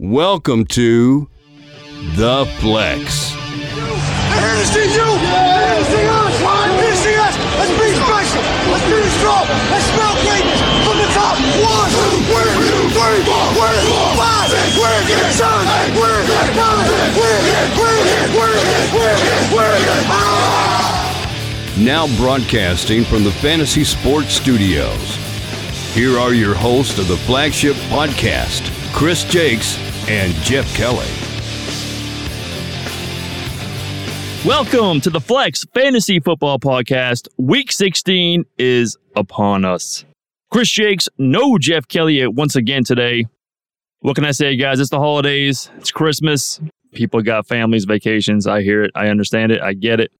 Welcome to The Flex. Here to see you. Here to see us. Here to see us. Let's be special. Let's be strong. Let's smell greatness from the top. 1, 2, 3, 4, 5, 6, 7, 8, 9, 10. Now broadcasting from the Fantasy Sports Studios. Here are your hosts of the flagship podcast, Chris Jacques and Jeff Kelly. Welcome to the Flex Fantasy Football Podcast. Week 16 is upon us. Chris Jacques, no Jeff Kelly once again today. What can I say, guys? It's the holidays. It's Christmas. People got families, vacations. I hear it. I understand it. I get it.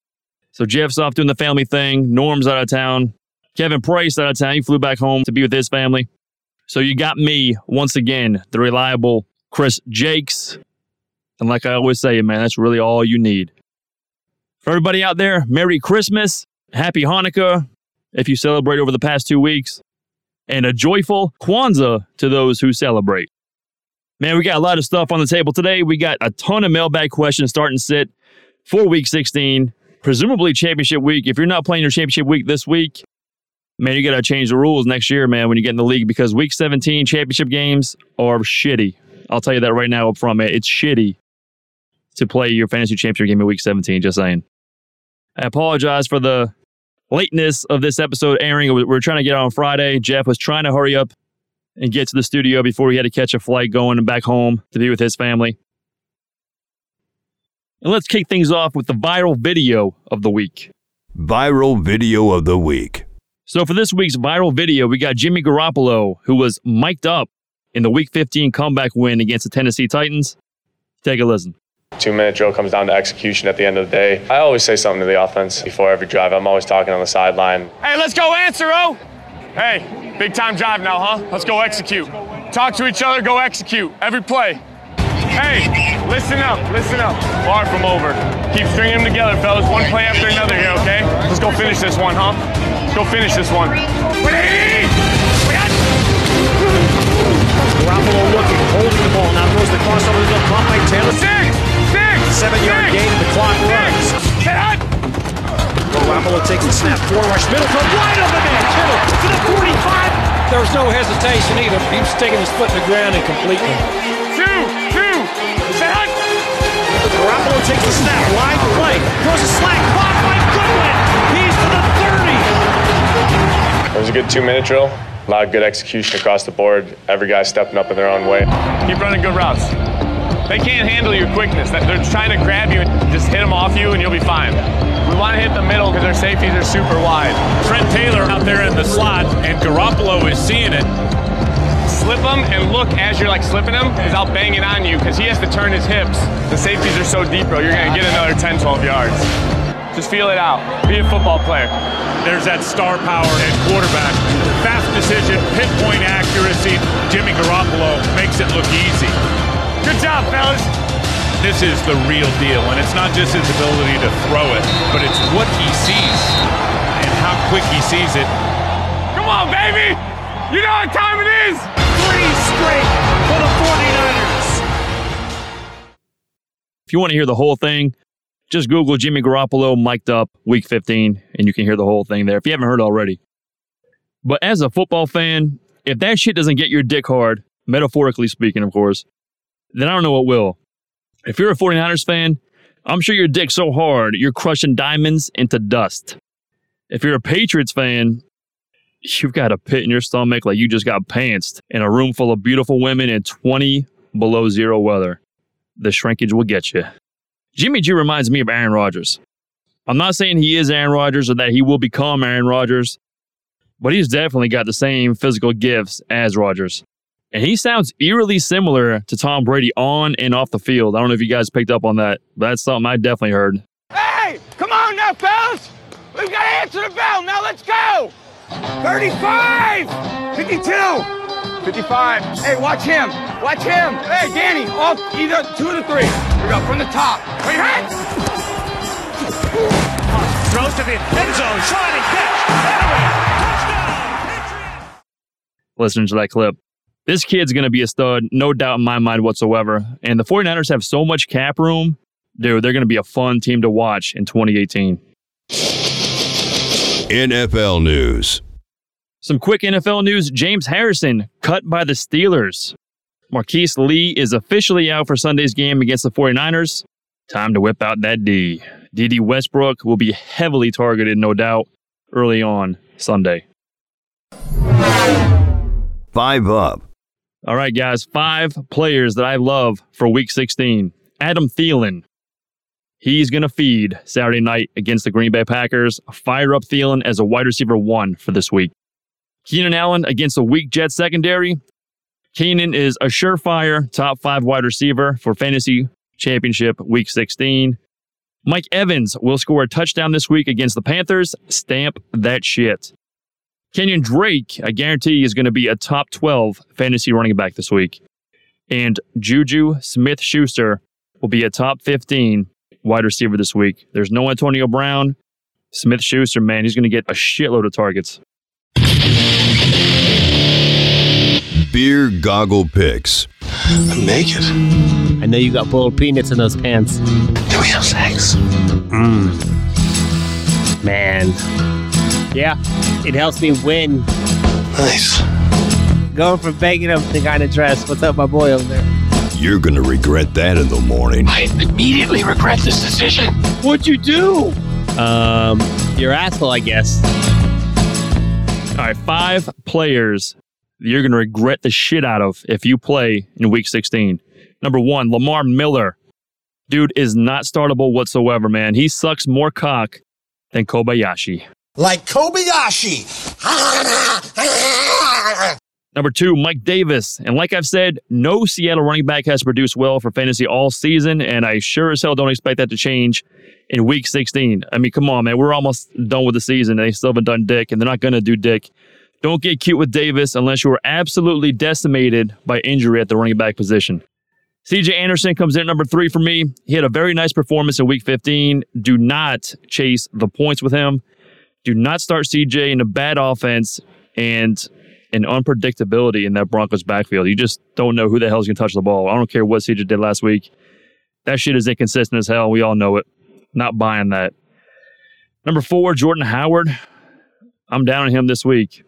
So Jeff's off doing the family thing. Norm's out of town. Kevin Price out of town. He flew back home to be with his family. So you got me once again, the reliable Chris Jacques. And like I always say, man, that's really all you need. For everybody out there, Merry Christmas, Happy Hanukkah, if you celebrate over the past 2 weeks, and a joyful Kwanzaa to those who celebrate. Man, we got a lot of stuff on the table today. We got a ton of mailbag questions starting to sit for Week 16, presumably Championship Week. If you're not playing your Championship Week this week, man, you got to change the rules next year, man, when you get in the league, because Week 17 Championship games are shitty. I'll tell you that right now up front, man. It's shitty to play your fantasy championship game in Week 17, just saying. I apologize for the lateness of this episode airing. We were trying to get on Friday. Jeff was trying to hurry up and get to the studio before he had to catch a flight going and back home to be with his family. And let's kick things off with the viral video of the week. Viral video of the week. So for this week's viral video, we got Jimmy Garoppolo, who was mic'd up in the Week 15 comeback win against the Tennessee Titans. Take a listen. 2-minute drill comes down to execution at the end of the day. I always say something to the offense before every drive. I'm always talking on the sideline. Hey, let's go answer, oh! Hey, big time drive now, huh? Let's go execute. Talk to each other, go execute. Every play. Hey, listen up, listen up. Far from over. Keep stringing them together, fellas. One play after another here, okay? Let's go finish this one, huh? Let's go finish this one. Garoppolo looking, holding the ball. Now throws the crossover to the bump by Taylor. 6-6-7-yard gain, the clock runs. Garoppolo takes the snap, four rush, middle throw, wide open man, Kittle to the 45. There was no hesitation either. He was taking his foot in the ground and completing. 2-2. Garoppolo takes the snap, wide play, throws a slack, block by Goodwin. He's to the 30. It was a good 2-minute drill. A lot of good execution across the board. Every guy stepping up in their own way. Keep running good routes. They can't handle your quickness. They're trying to grab you and just hit them off you and you'll be fine. We want to hit the middle because their safeties are super wide. Trent Taylor out there in the slot and Garoppolo is seeing it. Slip him and look as you're like slipping him is out banging on you because he has to turn his hips. The safeties are so deep, bro. You're going to get another 10, 12 yards. Just feel it out. Be a football player. There's that star power at quarterback. Fast decision, pinpoint accuracy. Jimmy Garoppolo makes it look easy. Good job, fellas. This is the real deal, and it's not just his ability to throw it, but it's what he sees and how quick he sees it. Come on, baby! You know what time it is! 3 straight for the 49ers. If you want to hear the whole thing, just Google Jimmy Garoppolo mic'd up Week 15, and you can hear the whole thing there if you haven't heard already. But as a football fan, if that shit doesn't get your dick hard, metaphorically speaking, of course, then I don't know what will. If you're a 49ers fan, I'm sure your dick's so hard, you're crushing diamonds into dust. If you're a Patriots fan, you've got a pit in your stomach like you just got pantsed in a room full of beautiful women in 20 below zero weather. The shrinkage will get you. Jimmy G reminds me of Aaron Rodgers. I'm not saying he is Aaron Rodgers or that he will become Aaron Rodgers, but he's definitely got the same physical gifts as Rodgers. And he sounds eerily similar to Tom Brady on and off the field. I don't know if you guys picked up on that, but that's something I definitely heard. Hey, come on now, fellas. We've got to answer the bell. Now let's go. 35, 52, 55. Hey, watch him. Watch him. Hey, Danny, off either 2 or 3. Here we go, from the top. Wait, hey. Throws to the end zone, sliding catch. Anyway. Listening to that clip, this kid's going to be a stud, no doubt in my mind whatsoever. And the 49ers have so much cap room. Dude, they're going to be a fun team to watch in 2018. NFL news. Some quick NFL news. James Harrison cut by the Steelers. Marquise Lee is officially out for Sunday's game against the 49ers. Time to whip out that D. D.D. Westbrook will be heavily targeted, no doubt, early on Sunday. 5 up. All right, guys. 5 players that I love for Week 16. Adam Thielen. He's going to feed Saturday night against the Green Bay Packers. Fire up Thielen as a wide receiver 1 for this week. Keenan Allen against the weak Jets secondary. Keenan is a surefire top 5 wide receiver for Fantasy Championship Week 16. Mike Evans will score a touchdown this week against the Panthers. Stamp that shit. Kenyon Drake, I guarantee, is going to be a top 12 fantasy running back this week. And Juju Smith-Schuster will be a top 15 wide receiver this week. There's no Antonio Brown. Smith-Schuster, man, he's going to get a shitload of targets. Beer goggle picks. I'm naked. I know you got boiled peanuts in those pants. Do we have sex? Man. Yeah, it helps me win. Nice. Going from banging up to kind of dress. What's up, my boy over there? You're going to regret that in the morning. I immediately regret this decision. What'd you do? Your asshole, I guess. All right, 5 players you're going to regret the shit out of if you play in Week 16. Number 1, Lamar Miller. Dude is not startable whatsoever, man. He sucks more cock than Kobayashi. Like Kobayashi. Number 2, Mike Davis. And like I've said, no Seattle running back has produced well for fantasy all season, and I sure as hell don't expect that to change in Week 16. I mean, come on, man. We're almost done with the season, and they still haven't done dick, and they're not going to do dick. Don't get cute with Davis unless you were absolutely decimated by injury at the running back position. C.J. Anderson comes in at number 3 for me. He had a very nice performance in Week 15. Do not chase the points with him. Do not start C.J. in a bad offense and an unpredictability in that Broncos backfield. You just don't know who the hell's going to touch the ball. I don't care what C.J. did last week. That shit is inconsistent as hell. We all know it. Not buying that. Number 4, Jordan Howard. I'm down on him this week.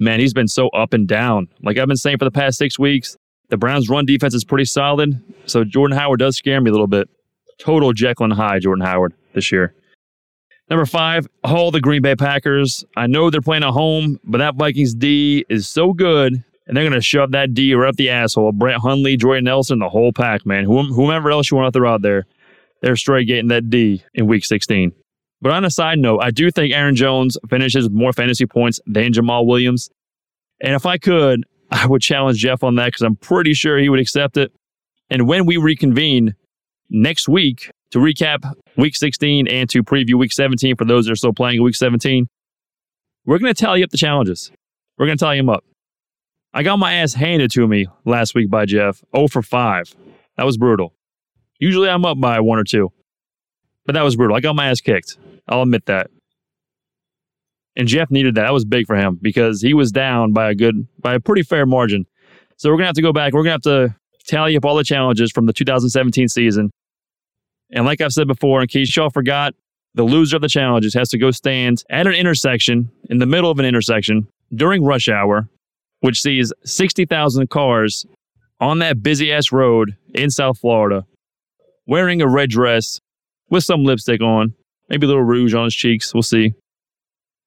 Man, he's been so up and down. Like I've been saying for the past 6 weeks, the Browns' run defense is pretty solid, so Jordan Howard does scare me a little bit. Total Jekyll and Hyde, Jordan Howard, this year. Number 5, all the Green Bay Packers. I know they're playing at home, but that Vikings D is so good, and they're going to shove that D right up the asshole. Brett Hundley, Jordy Nelson, the whole pack, man. Whomever else you want to throw out there, they're straight getting that D in Week 16. But on a side note, I do think Aaron Jones finishes with more fantasy points than Jamal Williams. And if I could, I would challenge Jeff on that because I'm pretty sure he would accept it. And when we reconvene next week to recap Week 16 and to preview Week 17 for those that are still playing Week 17, we're going to tally up the challenges. We're going to tally them up. I got my ass handed to me last week by Jeff, 0 for 5. That was brutal. Usually I'm up by 1 or 2. But that was brutal. I got my ass kicked. I'll admit that. And Jeff needed that. That was big for him because he was down by a pretty fair margin. So we're going to have to go back. We're going to have to tally up all the challenges from the 2017 season. And like I've said before, in case y'all forgot, the loser of the challenges has to go stand at an intersection, in the middle of an intersection, during rush hour, which sees 60,000 cars on that busy-ass road in South Florida, wearing a red dress with some lipstick on. Maybe a little rouge on his cheeks. We'll see.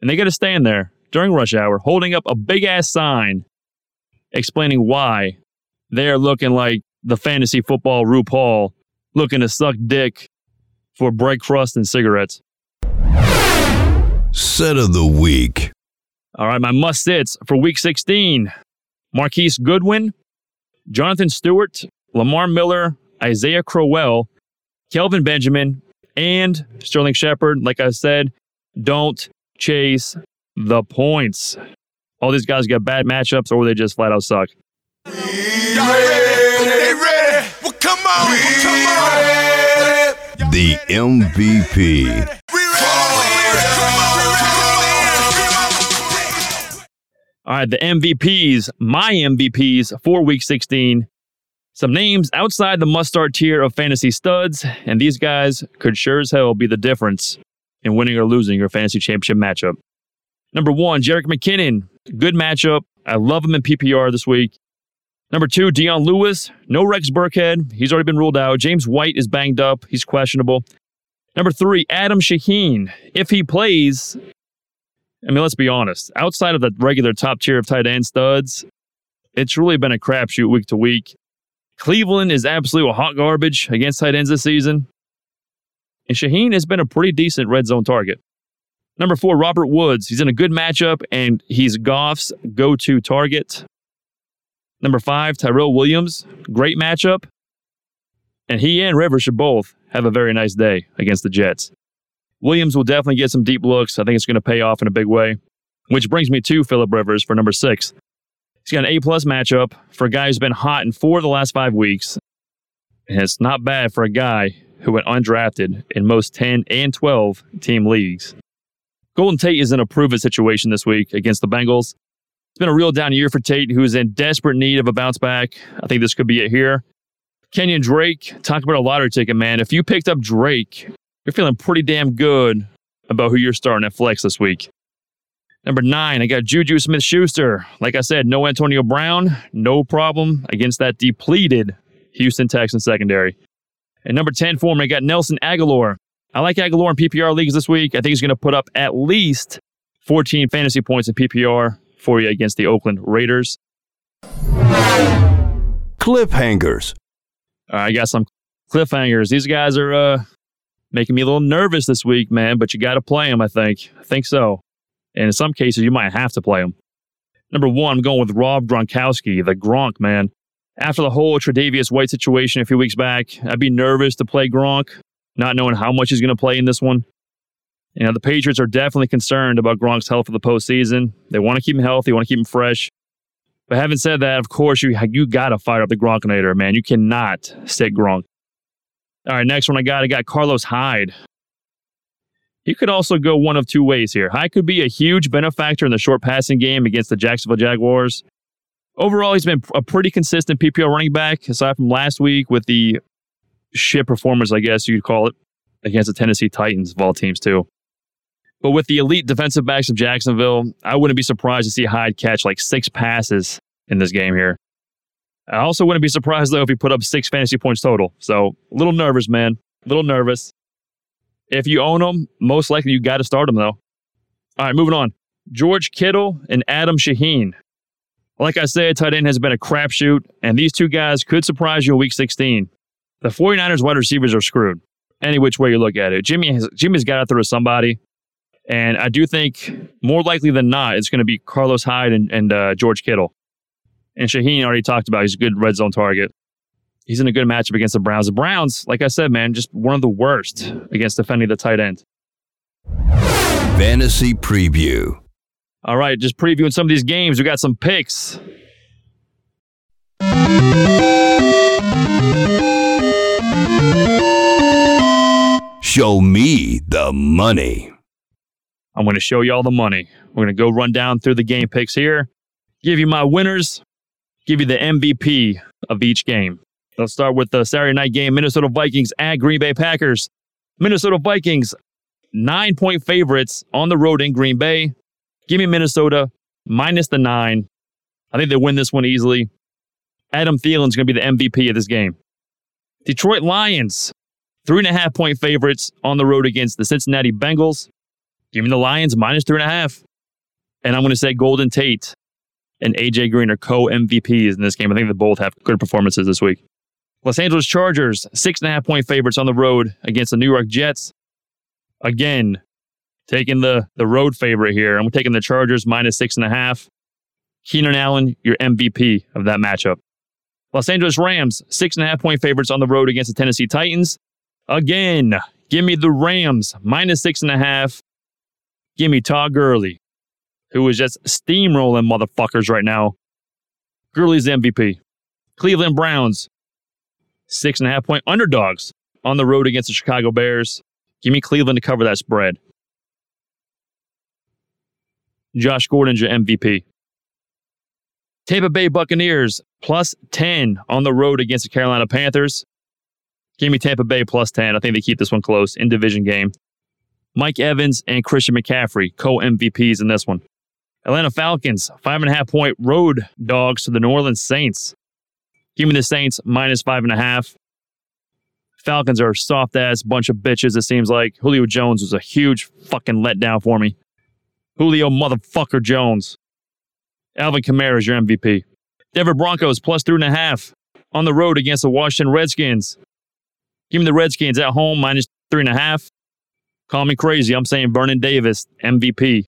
And they got to stand there during rush hour holding up a big-ass sign explaining why they're looking like the fantasy football RuPaul looking to suck dick for bread crust and cigarettes. Set of the week. All right, my must-sits for Week 16. Marquise Goodwin, Jonathan Stewart, Lamar Miller, Isaiah Crowell, Kelvin Benjamin, and Sterling Shepard. Like I said, don't chase the points. All these guys got bad matchups or they just flat out suck. Y'all ready? Ready? Well, come on. Come on. The MVP. All right, the MVPs, my MVPs for Week 16. Some names outside the must-start tier of fantasy studs, and these guys could sure as hell be the difference in winning or losing your fantasy championship matchup. Number one, Jerick McKinnon. Good matchup. I love him in PPR this week. Number two, Dion Lewis. No Rex Burkhead. He's already been ruled out. James White is banged up. He's questionable. Number three, Adam Shaheen. If he plays, I mean, let's be honest. Outside of the regular top tier of tight end studs, it's really been a crapshoot week to week. Cleveland is absolute hot garbage against tight ends this season. And Shaheen has been a pretty decent red zone target. Number four, Robert Woods. He's in a good matchup, and he's Goff's go-to target. Number five, Tyrell Williams. Great matchup. And he and Rivers should both have a very nice day against the Jets. Williams will definitely get some deep looks. I think it's going to pay off in a big way. Which brings me to Phillip Rivers for number six. He's got an A-plus matchup for a guy who's been hot in four of the last 5 weeks. And it's not bad for a guy who went undrafted in most 10 and 12 team leagues. Golden Tate is in a prove-it situation this week against the Bengals. It's been a real down year for Tate, who's in desperate need of a bounce back. I think this could be it here. Kenyon Drake, talk about a lottery ticket, man. If you picked up Drake, you're feeling pretty damn good about who you're starting at flex this week. Number nine, I got Juju Smith-Schuster. Like I said, no Antonio Brown, no problem against that depleted Houston Texans secondary. And number 10 for me, I got Nelson Agholor. I like Agholor in PPR leagues this week. I think he's going to put up at least 14 fantasy points in PPR for you against the Oakland Raiders. Cliffhangers. I got some cliffhangers. These guys are making me a little nervous this week, man, but you got to play them, I think. I think so. And in some cases, you might have to play them. Number one, I'm going with Rob Gronkowski, the Gronk, man. After the whole Tre'Davious White situation a few weeks back, I'd be nervous to play Gronk, not knowing how much he's going to play in this one. You know, the Patriots are definitely concerned about Gronk's health for the postseason. They want to keep him healthy, want to keep him fresh. But having said that, of course, you got to fire up the Gronkinator, man. You cannot sit Gronk. All right, next one I got Carlos Hyde. You could also go one of two ways here. Hyde could be a huge benefactor in the short passing game against the Jacksonville Jaguars. Overall, he's been a pretty consistent PPR running back, aside from last week with the shit performance, I guess you'd call it, against the Tennessee Titans, of all teams, too. But with the elite defensive backs of Jacksonville, I wouldn't be surprised to see Hyde catch like 6 passes in this game here. I also wouldn't be surprised, though, if he put up 6 fantasy points total. So, a little nervous, man. A little nervous. If you own him, most likely you got to start him, though. All right, moving on. George Kittle and Adam Shaheen. Like I said, tight end has been a crapshoot, and these two guys could surprise you in Week 16. The 49ers wide receivers are screwed, any which way you look at it. Jimmy's got out there with somebody, and I do think, more likely than not, it's going to be Carlos Hyde and George Kittle. And Shaheen already talked about, he's a good red zone target. He's in a good matchup against the Browns. The Browns, like I said, man, just one of the worst against defending the tight end. Fantasy Preview. All right, just previewing some of these games. We got some picks. Show me the money. I'm going to show you all the money. We're going to go run down through the game picks here. Give you my winners. Give you the MVP of each game. Let's start with the Saturday night game, Minnesota Vikings at Green Bay Packers. Minnesota Vikings, 9-point favorites on the road in Green Bay. Give me Minnesota minus the 9. I think they win this one easily. Adam Thielen's going to be the MVP of this game. Detroit Lions, 3.5-point favorites on the road against the Cincinnati Bengals. Give me the Lions minus 3.5. And I'm going to say Golden Tate and A.J. Green are co-MVPs in this game. I think they both have good performances this week. Los Angeles Chargers, 6.5-point favorites on the road against the New York Jets. Again, taking the road favorite here. I'm taking the Chargers minus 6.5. Keenan Allen, your MVP of that matchup. Los Angeles Rams, 6.5-point favorites on the road against the Tennessee Titans. Again, give me the Rams minus 6.5. Give me Todd Gurley, who is just steamrolling motherfuckers right now. Gurley's the MVP. Cleveland Browns, 6.5-point underdogs on the road against the Chicago Bears. Give me Cleveland to cover that spread. Josh Gordon's your MVP. Tampa Bay Buccaneers plus 10 on the road against the Carolina Panthers. Give me Tampa Bay plus 10. I think they keep this one close in division game. Mike Evans and Christian McCaffrey, co-MVPs in this one. Atlanta Falcons, 5.5-point road dogs to the New Orleans Saints. Give me the Saints, minus 5.5. Falcons are a soft-ass bunch of bitches, it seems like. Julio Jones was a huge fucking letdown for me. Julio motherfucker Jones. Alvin Kamara is your MVP. Denver Broncos, plus 3.5 on the road against the Washington Redskins. Give me the Redskins at home, minus 3.5. Call me crazy. I'm saying Vernon Davis, MVP.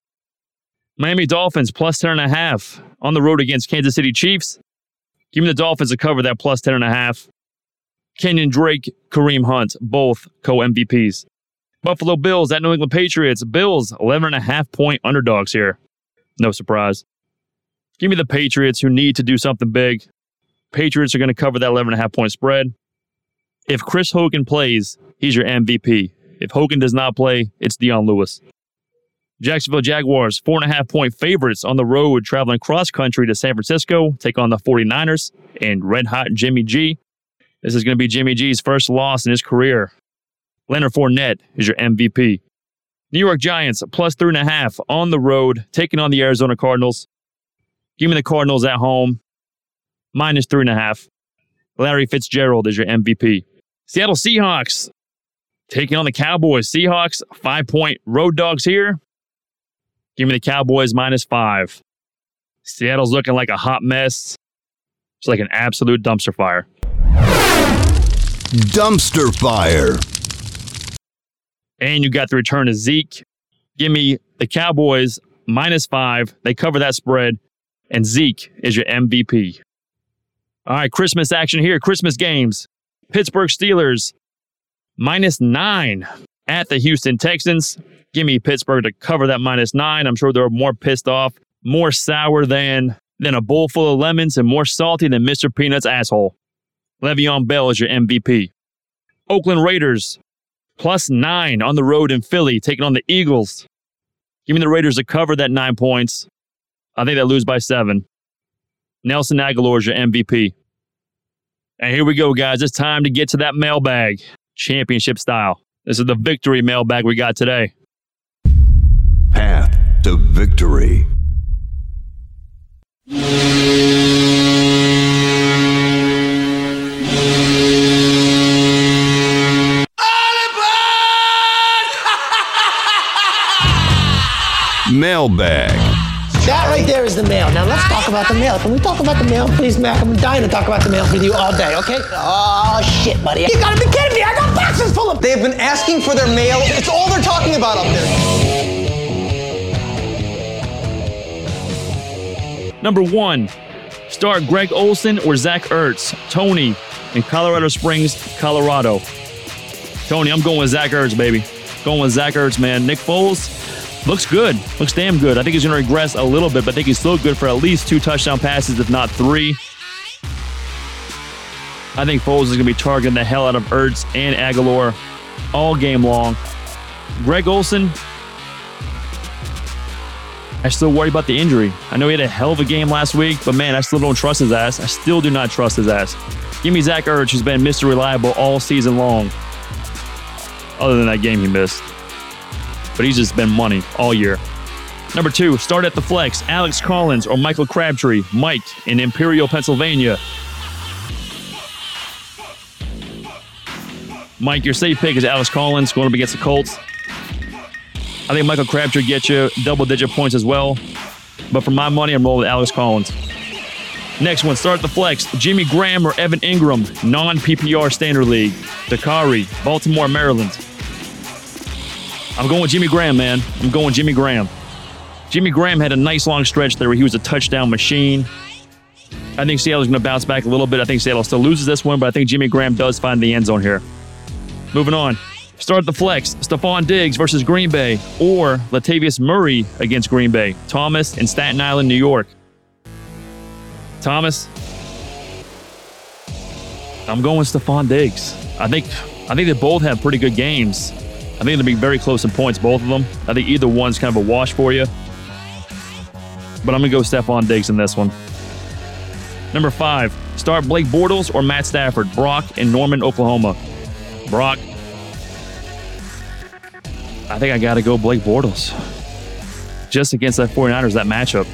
Miami Dolphins, plus 10.5 on the road against Kansas City Chiefs. Give me the Dolphins to cover that plus 10.5. Kenyon Drake, Kareem Hunt, both co-MVPs. Buffalo Bills at New England Patriots. Bills, 11.5-point underdogs here. No surprise. Give me the Patriots, who need to do something big. Patriots are going to cover that 11.5-point spread. If Chris Hogan plays, he's your MVP. If Hogan does not play, it's Dion Lewis. Jacksonville Jaguars, 4.5-point favorites on the road, traveling cross-country to San Francisco, take on the 49ers and red-hot Jimmy G. This is going to be Jimmy G's first loss in his career. Leonard Fournette is your MVP. New York Giants, plus 3.5 on the road, taking on the Arizona Cardinals. Give me the Cardinals at home, minus 3.5. Larry Fitzgerald is your MVP. Seattle Seahawks, taking on the Cowboys. Seahawks, 5-point road dogs here. Give me the Cowboys minus 5. Seattle's looking like a hot mess. It's like an absolute dumpster fire. Dumpster fire. And you got the return of Zeke. Give me the Cowboys minus 5. They cover that spread. And Zeke is your MVP. All right, Christmas action here. Christmas games. Pittsburgh Steelers minus 9 at the Houston Texans. Give me Pittsburgh to cover that minus 9. I'm sure they're more pissed off, more sour than a bowl full of lemons, and more salty than Mr. Peanut's asshole. Le'Veon Bell is your MVP. Oakland Raiders, plus 9 on the road in Philly, taking on the Eagles. Give me the Raiders to cover that 9 points. I think they lose by 7. Nelson Agholor is your MVP. And here we go, guys. It's time to get to that mailbag, championship style. This is the victory mailbag we got today. Path to victory. Mailbag. That right there is the mail. Now let's talk about the mail. Can we talk about the mail, please, Mac? I'm dying to talk about the mail with you all day, okay? Oh, shit, buddy. You gotta be kidding me. I got boxes full of... They've been asking for their mail. It's all they're talking about up there. Number 1, start Greg Olsen or Zach Ertz. Tony in Colorado Springs, Colorado. Tony, I'm going with Zach Ertz, baby. Going with Zach Ertz, man. Nick Foles looks good. Looks damn good. I think he's going to regress a little bit, but I think he's still good for at least 2 touchdown passes, if not 3. I think Foles is going to be targeting the hell out of Ertz and Agholor all game long. Greg Olsen, I still worry about the injury. I know he had a hell of a game last week, but man, I still don't trust his ass. I still do not trust his ass. Give me Zach Ertz, who's been Mr. Reliable all season long. Other than that game he missed. But he's just been money all year. Number 2, start at the flex. Alex Collins or Michael Crabtree. Mike in Imperial, Pennsylvania. Mike, your safe pick is Alex Collins going up against the Colts. I think Michael Crabtree gets you double-digit points as well. But for my money, I'm rolling with Alex Collins. Next one, start the flex. Jimmy Graham or Evan Ingram, non-PPR standard league. Dakari, Baltimore, Maryland. I'm going with Jimmy Graham, man. I'm going Jimmy Graham. Jimmy Graham had a nice long stretch there where he was a touchdown machine. I think Seattle's going to bounce back a little bit. I think Seattle still loses this one, but I think Jimmy Graham does find the end zone here. Moving on. Start the flex, Stephon Diggs versus Green Bay, or Latavius Murray against Green Bay. Thomas in Staten Island, New York. Thomas, I'm going with Stephon Diggs. I think they both have pretty good games. I think they'll be very close in points, both of them. I think either one's kind of a wash for you. But I'm going to go Stephon Diggs in this one. Number 5, start Blake Bortles or Matt Stafford. Brock in Norman, Oklahoma. Brock. I think I got to go Blake Bortles. Just against that 49ers, that matchup.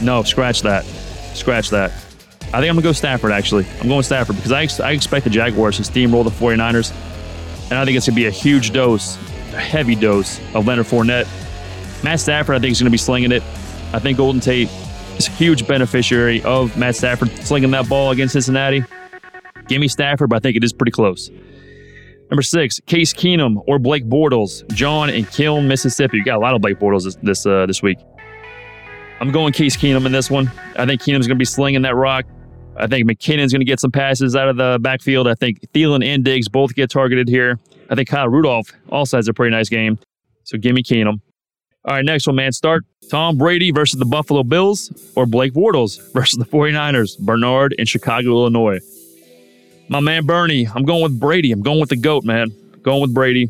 No, scratch that. Scratch that. I think I'm going to go Stafford, actually. I'm going Stafford because I expect the Jaguars to steamroll the 49ers. And I think it's going to be a huge dose, a heavy dose of Leonard Fournette. Matt Stafford, I think, is going to be slinging it. I think Golden Tate is a huge beneficiary of Matt Stafford slinging that ball against Cincinnati. Give me Stafford, but I think it is pretty close. Number 6, Case Keenum or Blake Bortles. John in Kiln, Mississippi. You got a lot of Blake Bortles this week. I'm going Case Keenum in this one. I think Keenum's going to be slinging that rock. I think McKinnon's going to get some passes out of the backfield. I think Thielen and Diggs both get targeted here. I think Kyle Rudolph also has a pretty nice game. So give me Keenum. All right, next one, man. Start Tom Brady versus the Buffalo Bills or Blake Bortles versus the 49ers. Bernard in Chicago, Illinois. My man Bernie, I'm going with Brady. I'm going with the GOAT, man. Going with Brady.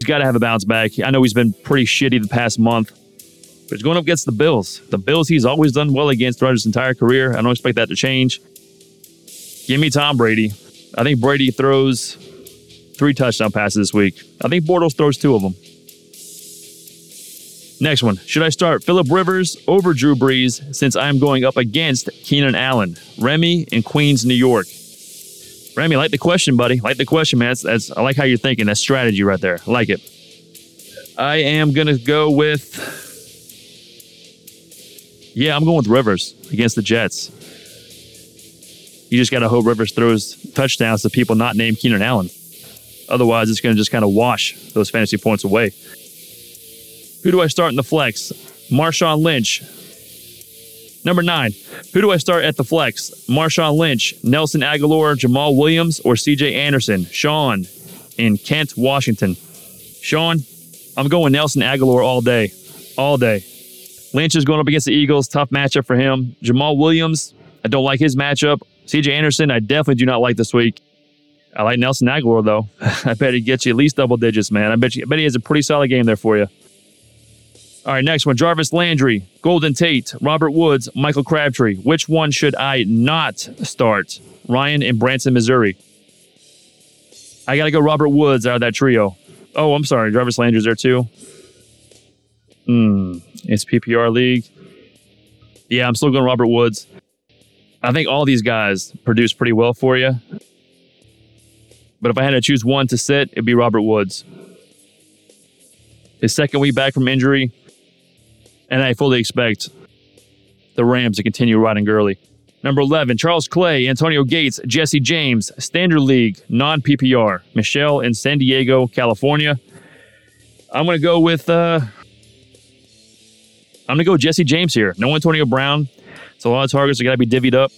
He's got to have a bounce back. I know he's been pretty shitty the past month, but he's going up against the Bills. The Bills he's always done well against throughout his entire career. I don't expect that to change. Give me Tom Brady. I think Brady throws 3 touchdown passes this week. I think Bortles throws 2 of them. Next one. Should I start Phillip Rivers over Drew Brees since I'm going up against Keenan Allen? Remy in Queens, New York. Remy, like the question, buddy. Like the question, man. I like how you're thinking. That's strategy right there. I like it. I am going to go with... yeah, I'm going with Rivers against the Jets. You just got to hope Rivers throws touchdowns to people not named Keenan Allen. Otherwise, it's going to just kind of wash those fantasy points away. Who do I start in the flex? Marshawn Lynch. Number 9, who do I start at the flex? Marshawn Lynch, Nelson Agholor, Jamal Williams, or C.J. Anderson? Sean in Kent, Washington. Sean, I'm going Nelson Agholor all day. All day. Lynch is going up against the Eagles. Tough matchup for him. Jamal Williams, I don't like his matchup. C.J. Anderson, I definitely do not like this week. I like Nelson Agholor, though. I bet he gets you at least double digits, man. I bet he has a pretty solid game there for you. All right, next one, Jarvis Landry, Golden Tate, Robert Woods, Michael Crabtree. Which one should I not start? Ryan in Branson, Missouri. I got to go Robert Woods out of that trio. Oh, I'm sorry, Jarvis Landry's there too. It's PPR league. Yeah, I'm still going Robert Woods. I think all these guys produce pretty well for you. But if I had to choose one to sit, it'd be Robert Woods. His second week back from injury. And I fully expect the Rams to continue riding Gurley. Number 11, Charles Clay, Antonio Gates, Jesse James, Standard League, non-PPR. Michelle in San Diego, California. I'm going to go with Jesse James here. No Antonio Brown. So a lot of targets are going to be divvied up.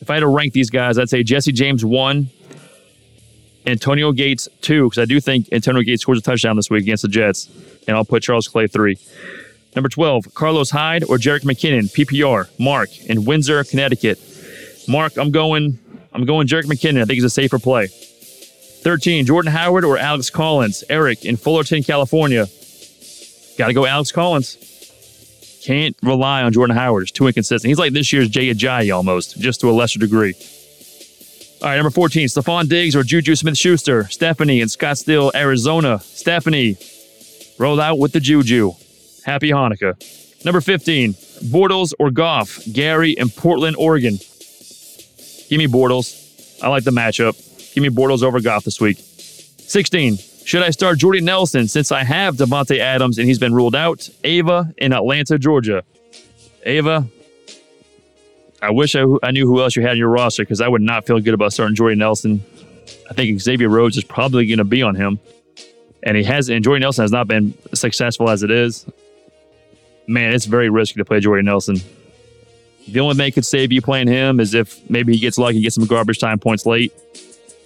If I had to rank these guys, I'd say Jesse James 1, Antonio Gates 2, because I do think Antonio Gates scores a touchdown this week against the Jets. And I'll put Charles Clay 3. Number 12, Carlos Hyde or Jerick McKinnon, PPR. Mark in Windsor, Connecticut. Mark, I'm going Jerick McKinnon. I think he's a safer play. 13, Jordan Howard or Alex Collins. Eric in Fullerton, California. Got to go Alex Collins. Can't rely on Jordan Howard. It's too inconsistent. He's like this year's Jay Ajayi almost, just to a lesser degree. All right, number 14, Stephon Diggs or Juju Smith-Schuster. Stephanie in Scottsdale, Arizona. Stephanie, roll out with the Juju. Happy Hanukkah. Number 15, Bortles or Goff. Gary in Portland, Oregon. Give me Bortles. I like the matchup. Give me Bortles over Goff this week. 16, should I start Jordy Nelson since I have Devontae Adams and he's been ruled out? Ava in Atlanta, Georgia. Ava, I wish I knew who else you had in your roster because I would not feel good about starting Jordy Nelson. I think Xavier Rhodes is probably going to be on him. And Jordy Nelson has not been successful as it is. Man, it's very risky to play Jordy Nelson. The only thing that could save you playing him is if maybe he gets lucky, gets some garbage time points late.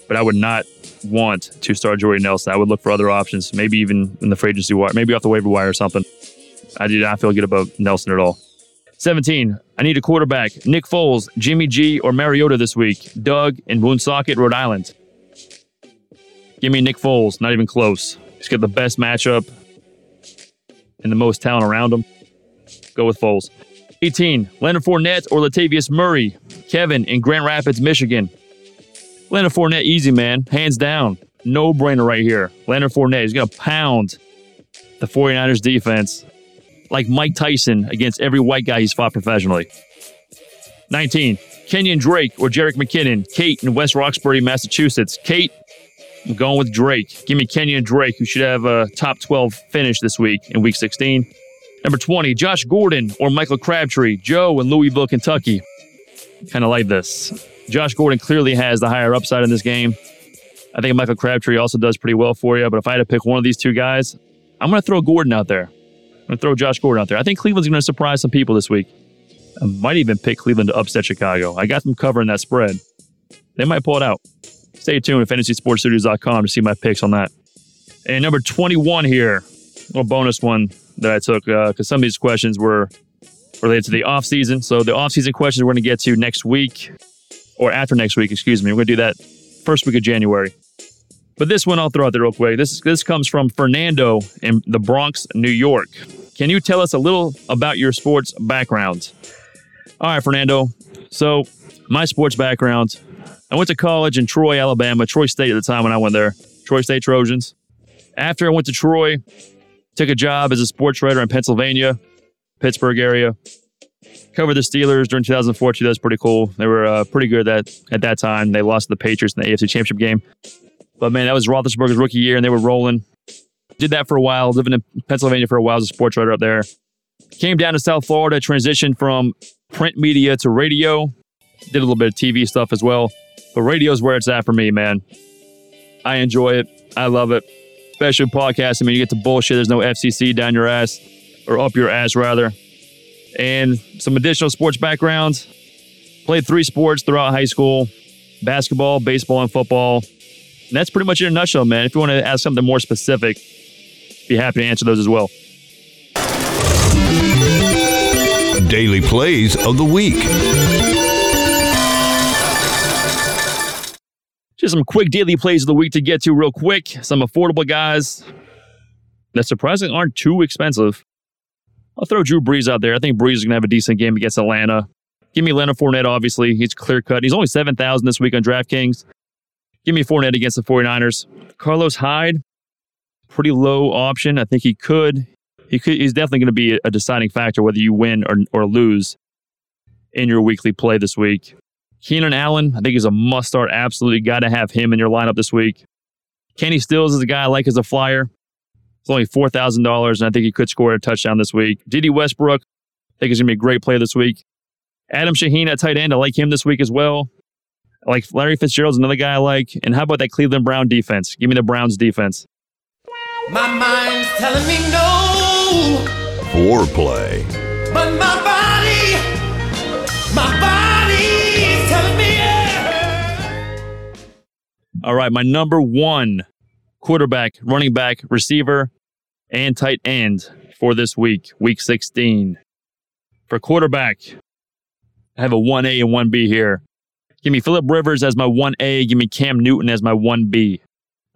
But I would not want to start Jordy Nelson. I would look for other options, maybe even in the free agency wire, maybe off the waiver wire or something. I do not feel good about Nelson at all. 17, I need a quarterback. Nick Foles, Jimmy G, or Mariota this week. Doug in Woonsocket, Rhode Island. Give me Nick Foles. Not even close. He's got the best matchup and the most talent around him. Go with Foles. 18, Leonard Fournette or Latavius Murray. Kevin in Grand Rapids, Michigan. Leonard Fournette, easy, man. Hands down. No-brainer right here. Leonard Fournette is going to pound the 49ers defense like Mike Tyson against every white guy he's fought professionally. 19, Kenyon Drake or Jerick McKinnon. Kate in West Roxbury, Massachusetts. Kate, I'm going with Drake. Give me Kenyon Drake, who should have a top 12 finish this week in Week 16. Number 20, Josh Gordon or Michael Crabtree. Joe in Louisville, Kentucky. Kind of like this. Josh Gordon clearly has the higher upside in this game. I think Michael Crabtree also does pretty well for you, but if I had to pick one of these two guys, I'm going to throw Gordon out there. I'm going to throw Josh Gordon out there. I think Cleveland's going to surprise some people this week. I might even pick Cleveland to upset Chicago. I got them covering that spread. They might pull it out. Stay tuned at fantasysportstudios.com to see my picks on that. And number 21 here, a little bonus one that I took because some of these questions were related to the offseason. So the offseason questions we're going to get to next week, or after next week, excuse me. We're going to do that first week of January. But this one I'll throw out there real quick. This comes from Fernando in the Bronx, New York. Can you tell us a little about your sports background? All right, Fernando. So my sports background, I went to college in Troy, Alabama, Troy State at the time when I went there, Troy State Trojans. After I went to Troy, took a job as a sports writer in Pennsylvania, Pittsburgh area. Covered the Steelers during 2004. That was pretty cool. They were pretty good at that time. They lost to the Patriots in the AFC Championship game. But, man, that was Roethlisberger's rookie year, and they were rolling. Did that for a while, living in Pennsylvania for a while as a sports writer up there. Came down to South Florida, transitioned from print media to radio. Did a little bit of TV stuff as well. But radio's where it's at for me, man. I enjoy it. I love it. Especially podcasting. I mean, you get to bullshit. There's no FCC down your ass, or up your ass, rather. And some additional sports backgrounds. Played 3 sports throughout high school. Basketball, baseball, and football. And that's pretty much it in a nutshell, man. If you want to ask something more specific, be happy to answer those as well. Daily plays of the week. Just some quick daily plays of the week to get to real quick. Some affordable guys that surprisingly aren't too expensive. I'll throw Drew Brees out there. I think Brees is going to have a decent game against Atlanta. Give me Leonard Fournette, obviously. He's clear cut. He's only $7,000 this week on DraftKings. Give me Fournette against the 49ers. Carlos Hyde, pretty low option. I think he could. He's definitely going to be a deciding factor whether you win or lose in your weekly play this week. Keenan Allen, I think he's a must-start. Absolutely got to have him in your lineup this week. Kenny Stills is a guy I like as a flyer. It's only $4,000, and I think he could score a touchdown this week. Dede Westbrook, I think he's going to be a great play this week. Adam Shaheen at tight end, I like him this week as well. I like Larry Fitzgerald's another guy I like. And how about that Cleveland Brown defense? Give me the Browns defense. My mind's telling me no. Foreplay. But my body's telling me yeah. All right, my number one quarterback, running back, receiver, and tight end for this week, Week 16. For quarterback, I have a 1A and 1B here. Give me Phillip Rivers as my 1A. Give me Cam Newton as my 1B.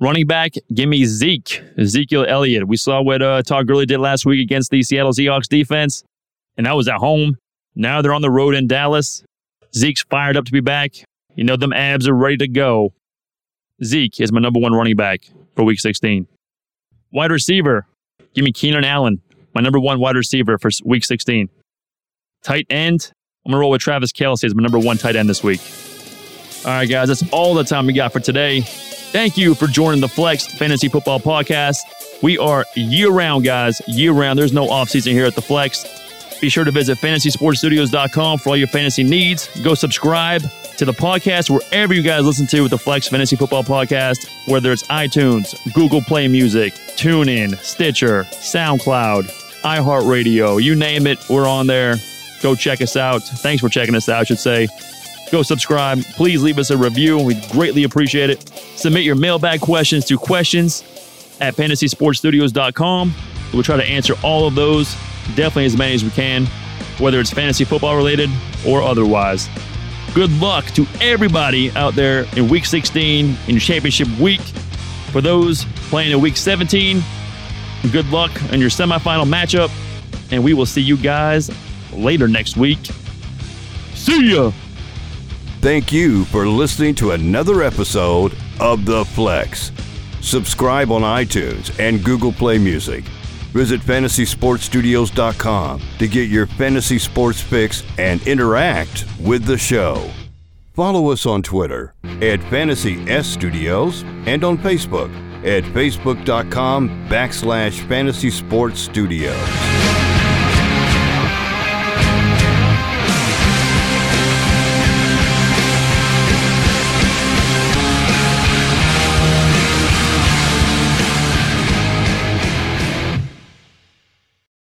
Running back, give me Zeke, Ezekiel Elliott. We saw what Todd Gurley did last week against the Seattle Seahawks defense, and that was at home. Now they're on the road in Dallas. Zeke's fired up to be back. You know them abs are ready to go. Zeke is my number one running back for Week 16. Wide receiver, give me Keenan Allen, my number one wide receiver for Week 16. Tight end, I'm going to roll with Travis Kelce as my number one tight end this week. All right, guys, that's all the time we got for today. Thank you for joining the Flex Fantasy Football Podcast. We are year-round, guys, year-round. There's no off-season here at the Flex. Be sure to visit fantasysportstudios.com for all your fantasy needs. Go subscribe to the podcast wherever you guys listen to the Flex Fantasy Football Podcast, whether it's iTunes, Google Play Music, TuneIn, Stitcher, SoundCloud, iHeartRadio, you name it, we're on there. Go check us out. Thanks for checking us out, I should say. Go subscribe. Please leave us a review. We'd greatly appreciate it. Submit your mailbag questions to questions@fantasysportstudios.com. We'll try to answer all of those, definitely as many as we can, whether it's fantasy football related or otherwise. Good luck to everybody out there in Week 16 in championship week. For those playing in Week 17, good luck in your semifinal matchup. and we will see you guys later next week. See ya! Thank you for listening to another episode of The Flex. Subscribe on iTunes and Google Play Music. Visit FantasySportsStudios.com to get your fantasy sports fix and interact with the show. Follow us on Twitter at Fantasy S Studios and on Facebook at Facebook.com/Fantasy Sports Studios.